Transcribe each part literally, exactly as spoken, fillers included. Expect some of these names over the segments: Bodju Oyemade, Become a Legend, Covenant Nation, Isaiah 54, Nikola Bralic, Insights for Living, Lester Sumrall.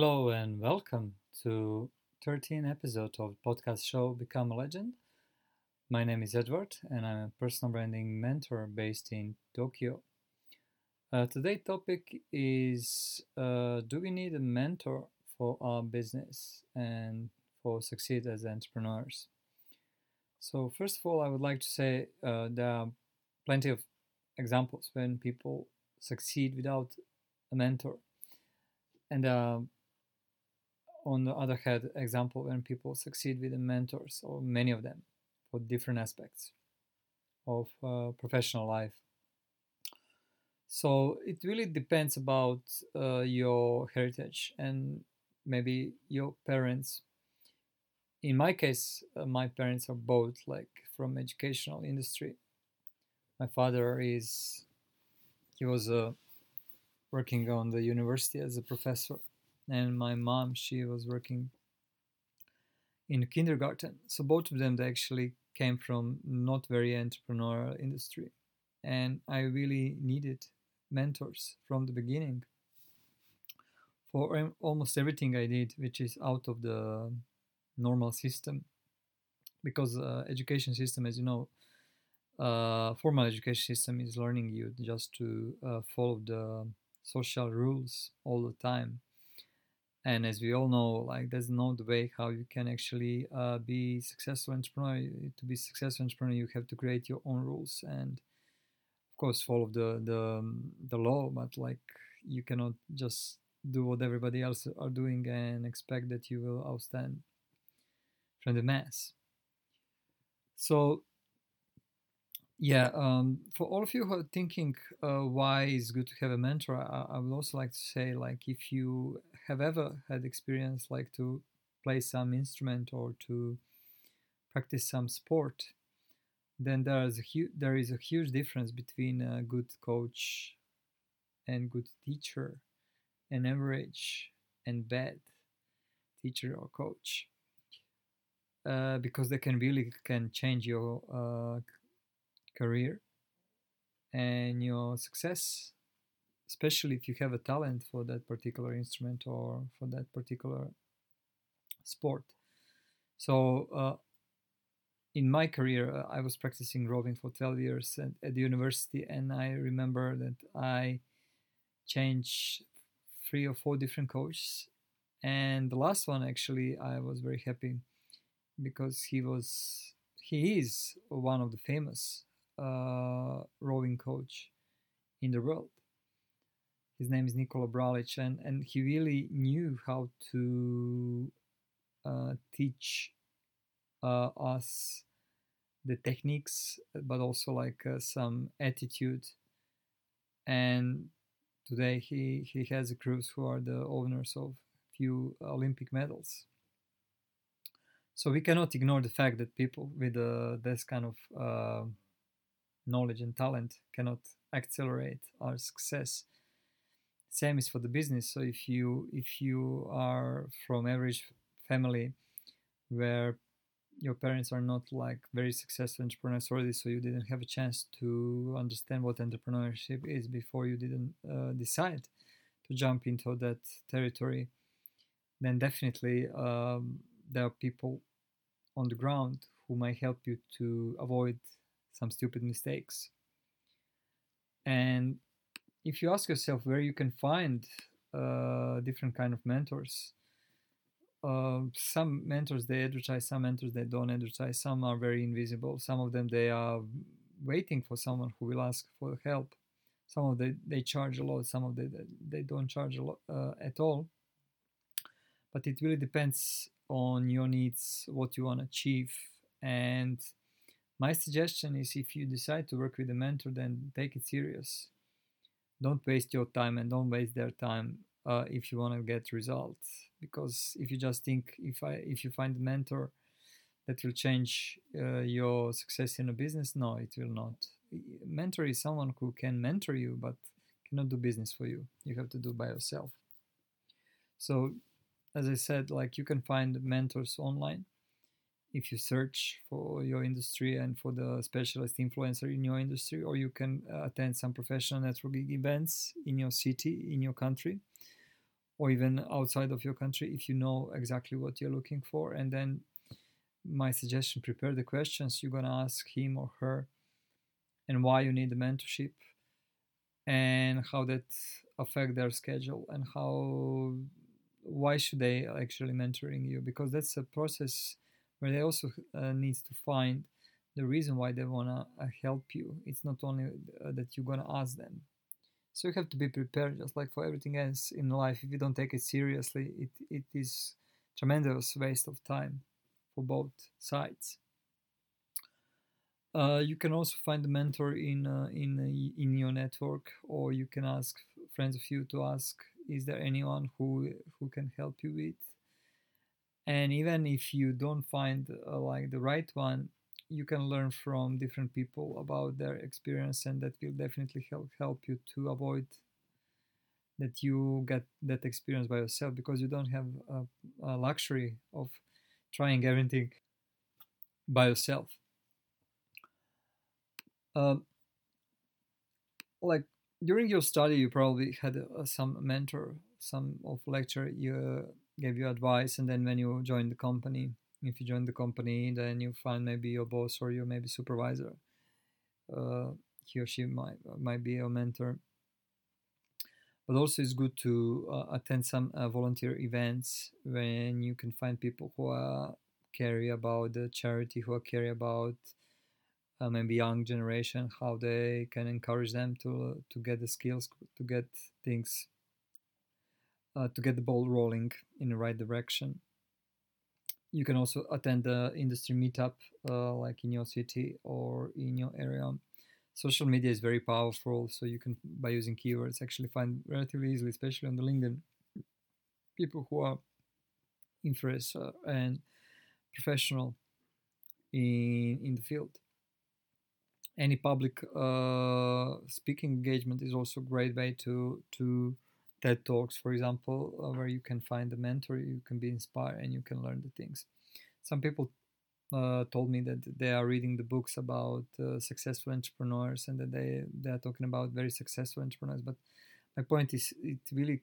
Hello and welcome to thirteenth episode of podcast show Become a Legend. My name is Edward and I'm a personal branding mentor based in Tokyo. Uh, today's topic is uh, do we need a mentor for our business and for succeed as entrepreneurs? So first of all, I would like to say uh, there are plenty of examples when people succeed without a mentor. And uh, on the other hand, example when people succeed with the mentors, or many of them, for different aspects of uh, professional life. So it really depends about uh, your heritage and maybe your parents. In my case, uh, my parents are both like from educational industry. My father is, he was a working on the university as a professor, and my mom, she was working in kindergarten. So both of them, they actually came from not very entrepreneurial industry, and I really needed mentors from the beginning for almost everything I did, which is out of the normal system, because uh, education system, as you know, uh, formal education system is learning you just to uh, follow the social rules all the time, and as we all know, like that's not the way how you can actually uh, be successful entrepreneur. To be successful entrepreneur, you have to create your own rules and, of course, follow the the the law. But like you cannot just do what everybody else are doing and expect that you will outstand from the mass. So. Yeah, um, for all of you who are thinking uh, why it's good to have a mentor, I, I would also like to say, like, if you have ever had experience like to play some instrument or to practice some sport, then there is a, hu- there is a huge difference between a good coach and good teacher and average and bad teacher or coach, uh, because they can really can change your uh, career and your success, especially if you have a talent for that particular instrument or for that particular sport. So uh, in my career, uh, I was practicing rowing for twelve years at, at the university, and I remember that I changed three or four different coaches, and the last one actually I was very happy because he was he is one of the famous Uh, rowing coach in the world. His name is Nikola Bralic, and, and he really knew how to uh, teach uh, us the techniques, but also like uh, some attitude. And today he, he has a crews who are the owners of few Olympic medals. So we cannot ignore the fact that people with uh, this kind of uh, knowledge and talent cannot accelerate our success. Same is for the business. So if you if you are from average family where your parents are not like very successful entrepreneurs already, so you didn't have a chance to understand what entrepreneurship is before you didn't uh, decide to jump into that territory, then definitely um, there are people on the ground who might help you to avoid some stupid mistakes. And if you ask yourself where you can find uh, different kind of mentors, uh, some mentors they advertise, some mentors they don't advertise, some are very invisible, some of them they are waiting for someone who will ask for help, some of them they charge a lot, some of them they don't charge a lot uh, at all. But it really depends on your needs, what you want to achieve. And my suggestion is, if you decide to work with a mentor, then take it serious. Don't waste your time and don't waste their time uh, if you want to get results. Because if you just think, if I, if you find a mentor that will change uh, your success in a business, no, it will not. Mentor is someone who can mentor you, but cannot do business for you. You have to do by yourself. So, as I said, like you can find mentors online. If you search for your industry and for the specialist influencer in your industry, or you can attend some professional networking events in your city, in your country, or even outside of your country, if you know exactly what you're looking for. And then my suggestion, prepare the questions you're going to ask him or her, and why you need the mentorship, and how that affect their schedule, and how, why should they actually mentoring you? Because that's a process where they also uh, needs to find the reason why they want to uh, help you. It's not only uh, that you're going to ask them. So you have to be prepared, just like for everything else in life. If you don't take it seriously, it, it is tremendous waste of time for both sides. Uh, you can also find a mentor in uh, in uh, in your network, or you can ask friends of you to ask, is there anyone who who can help you with? And even if you don't find uh, like the right one, you can learn from different people about their experience, and that will definitely help help you to avoid that you get that experience by yourself, because you don't have a, a luxury of trying everything by yourself. Um, like during your study, you probably had uh, some mentor, some of lecturer you uh, gave you advice, and then when you joined the company, if you join the company, then you find maybe your boss or your maybe supervisor. Uh, he or she might might be your mentor. But also, it's good to uh, attend some uh, volunteer events when you can find people who are care about the charity, who are care about. Uh, maybe young generation, how they can encourage them to uh, to get the skills, to get things, uh, to get the ball rolling in the right direction. You can also attend the industry meetup, uh, like in your city or in your area. Social media is very powerful, so you can, by using keywords, actually find relatively easily, especially on the LinkedIn, people who are influencer and professional in in the field. Any public uh, speaking engagement is also a great way to to TED Talks, for example, uh, where you can find a mentor, you can be inspired, and you can learn the things. Some people uh, told me that they are reading the books about uh, successful entrepreneurs, and that they, they are talking about very successful entrepreneurs. But my point is, it really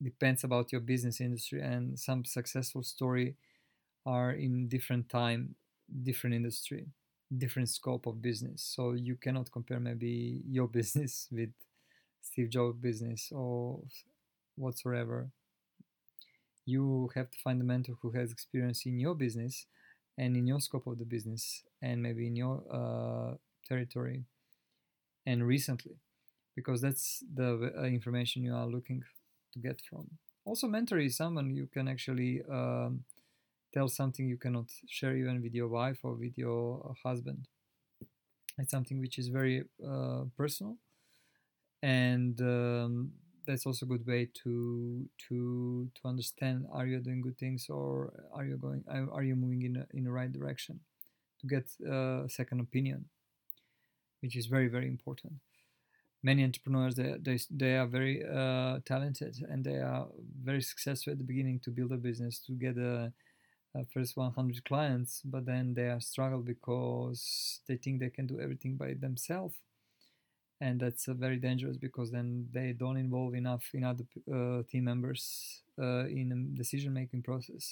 depends about your business industry, and some successful story are in different time, different industry, different scope of business. So you cannot compare maybe your business with Steve Jobs' business or whatsoever. You have to find a mentor who has experience in your business and in your scope of the business, and maybe in your uh, territory and recently, because that's the uh, information you are looking to get from. Also, mentor is someone you can actually um, tell something you cannot share even with your wife or with your husband. It's something which is very uh, personal, and um, that's also a good way to to to understand, are you doing good things, or are you going are you moving in in the right direction, to get a second opinion, which is very, very important. Many entrepreneurs, they they, they are very uh, talented, and they are very successful at the beginning to build a business, to get a Uh, first one hundred clients, but then they are struggle because they think they can do everything by themselves, and that's uh, very dangerous, because then they don't involve enough in other uh, team members uh, in the decision making process,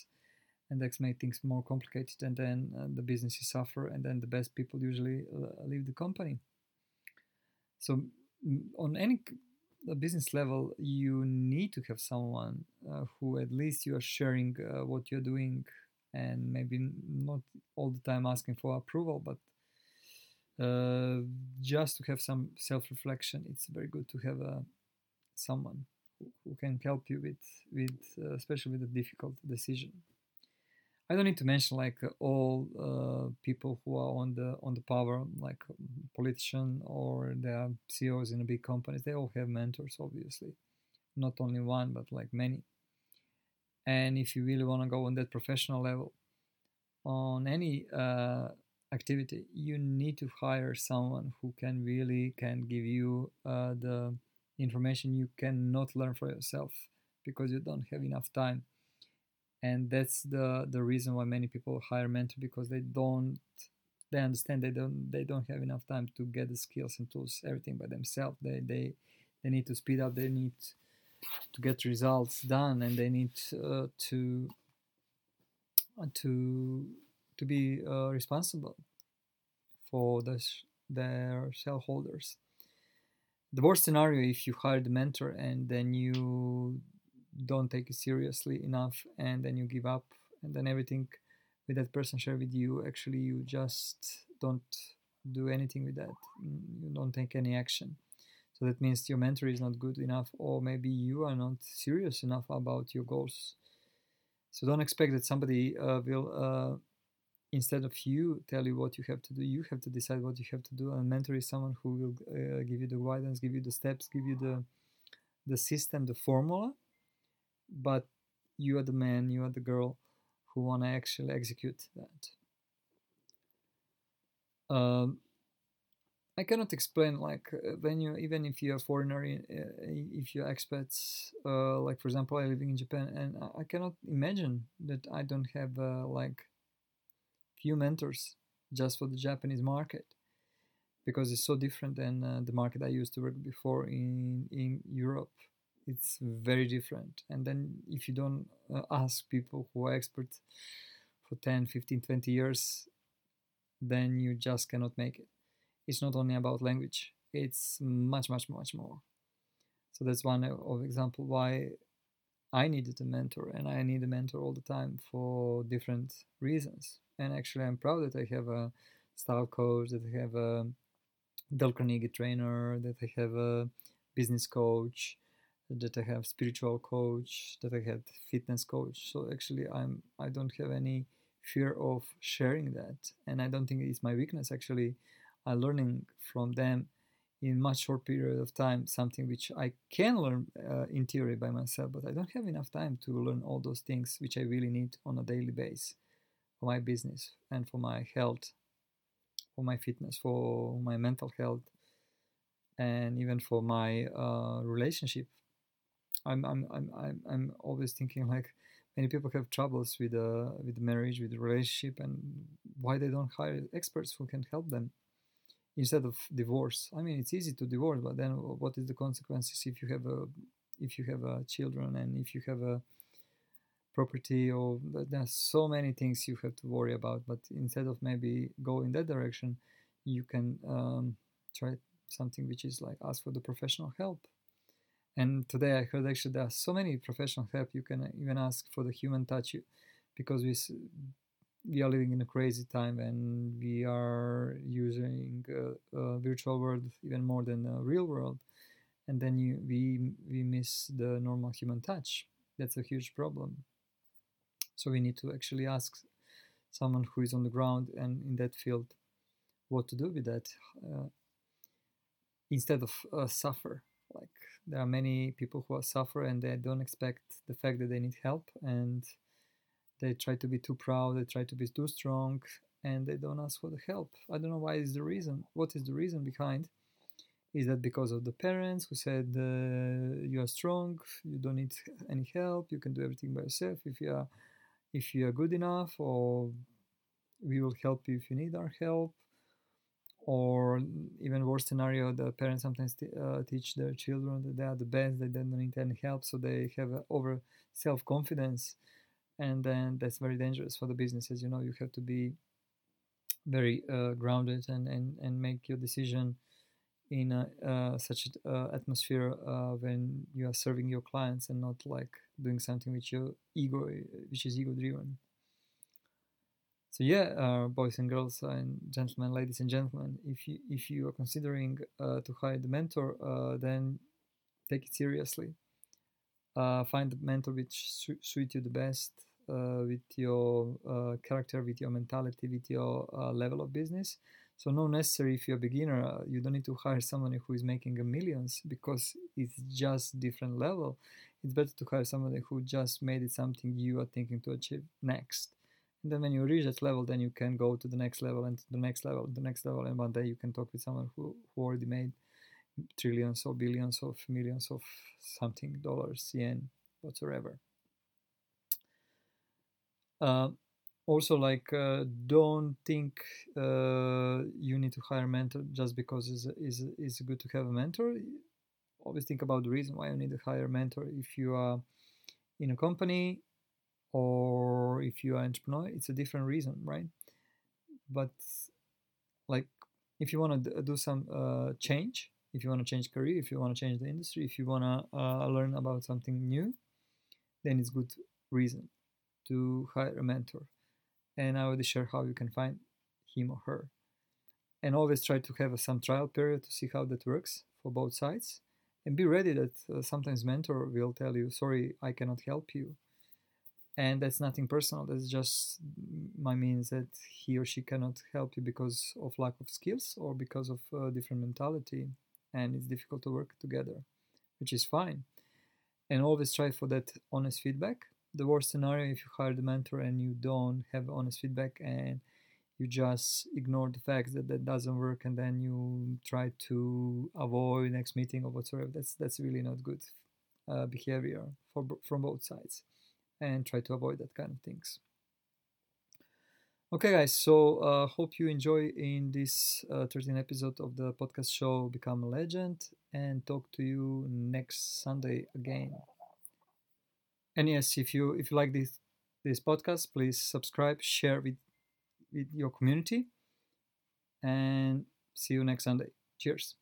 and that makes things more complicated, and then uh, the businesses suffer, and then the best people usually uh, leave the company. So on any the business level, you need to have someone uh, who at least you are sharing uh, what you're doing, and maybe not all the time asking for approval, but uh, just to have some self-reflection. It's very good to have uh, someone who, who can help you with, with uh, especially with a difficult decision. I don't need to mention like all uh, people who are on the on the power, like politicians or they are C E Os in the big companies. They all have mentors, obviously, not only one, but like many. And if you really want to go on that professional level, on any uh, activity, you need to hire someone who can really can give you uh, the information you cannot learn for yourself, because you don't have enough time. And that's the, the reason why many people hire mentor, because they don't they understand they don't they don't have enough time to get the skills and tools, everything by themselves. They they, they need to speed up, they need to get results done, and they need uh, to to to be uh, responsible for the sh- their shareholders. The worst scenario, if you hired a mentor and then you don't take it seriously enough, and then you give up, and then everything with that person shared with you, actually you just don't do anything with that. You don't take any action. So that means your mentor is not good enough, or maybe you are not serious enough about your goals. So don't expect that somebody uh, will, uh, instead of you, tell you what you have to do. You have to decide what you have to do. And mentor is someone who will uh, give you the guidance, give you the steps, give you the the system, the formula. But you are the man, you are the girl who want to actually execute that. Um, I cannot explain, like, when you, even if you're a foreigner, if you're expats, uh, like, for example, I live in Japan, and I cannot imagine that I don't have, uh, like, few mentors just for the Japanese market, because it's so different than uh, the market I used to work before in, in Europe. It's very different. And then if you don't uh, ask people who are experts for ten, fifteen, twenty years, then you just cannot make it. It's not only about language. It's much, much, much more. So that's one of example why I needed a mentor, and I need a mentor all the time for different reasons. And actually, I'm proud that I have a style coach, that I have a Dale Carnegie trainer, that I have a business coach, that I have spiritual coach, that I had fitness coach. So actually, I'm I don't have any fear of sharing that, and I don't think it's my weakness. Actually, I'm learning from them in much short period of time, something which I can learn uh, in theory by myself, but I don't have enough time to learn all those things which I really need on a daily basis for my business and for my health, for my fitness, for my mental health, and even for my uh, relationship. I'm I'm I'm I'm I'm always thinking, like, many people have troubles with uh with marriage, with relationship, and why they don't hire experts who can help them instead of divorce. I mean, it's easy to divorce, but then what is the consequences if you have a if you have a children, and if you have a property, or there's so many things you have to worry about. But instead of maybe go in that direction, you can um, try something which is like ask for the professional help. And today I heard actually there are so many professional help. You can even ask for the human touch, because we we are living in a crazy time, and we are using uh, uh, virtual world even more than the real world. And then you, we we miss the normal human touch. That's a huge problem. So we need to actually ask someone who is on the ground and in that field what to do with that uh, instead of uh, suffer. Like, there are many people who are suffer, and they don't expect the fact that they need help, and they try to be too proud, they try to be too strong, and they don't ask for the help. I don't know why is the reason. What is the reason behind? Is that because of the parents who said uh, you are strong, you don't need any help, you can do everything by yourself if you are if you are good enough, or we will help you if you need our help? Or even worse scenario, the parents sometimes t- uh, teach their children that they are the best, they don't need any help, so they have a over self-confidence, and then that's very dangerous for the business. As you know, you have to be very uh, grounded and, and, and make your decision in a, uh, such an uh, atmosphere uh, when you are serving your clients, and not like doing something which your ego, which is ego-driven. So yeah, uh, boys and girls and gentlemen, ladies and gentlemen, if you if you are considering uh, to hire the mentor, uh, then take it seriously. Uh, find the mentor which su- suits you the best uh, with your uh, character, with your mentality, with your uh, level of business. So no necessary if you're a beginner, uh, you don't need to hire someone who is making millions, because it's just different level. It's better to hire somebody who just made it something you are thinking to achieve next. And then when you reach that level, then you can go to the next level, and to the next level, the next level, and one day you can talk with someone who, who already made trillions or billions of millions of something, dollars, yen, whatsoever. Uh, also, like, uh, don't think uh, you need to hire a mentor just because it's, it's, it's good to have a mentor. always think about the reason why you need a higher mentor. If you are in a company or if you are an entrepreneur, it's a different reason, right? But like if you want to do some uh, change, if you want to change career, if you want to change the industry, if you want to uh, learn about something new, then it's good reason to hire a mentor. And I would share how you can find him or her. And always try to have some trial period to see how that works for both sides. And be ready that uh, sometimes mentor will tell you, sorry, I cannot help you. And that's nothing personal. That's just my means that he or she cannot help you because of lack of skills or because of uh, different mentality. And it's difficult to work together, which is fine. And always try for that honest feedback. The worst scenario, if you hire the mentor and you don't have honest feedback and you just ignore the fact that that doesn't work, and then you try to avoid next meeting or whatsoever. That's that's really not good uh, behavior for, from both sides, and try to avoid that kind of things. Okay, guys. So uh, hope you enjoy in this uh, thirteenth episode of the podcast show Become a Legend, and talk to you next Sunday again. And yes, if you if you like this this podcast, please subscribe, share with. with your community, and see you next Sunday. Cheers.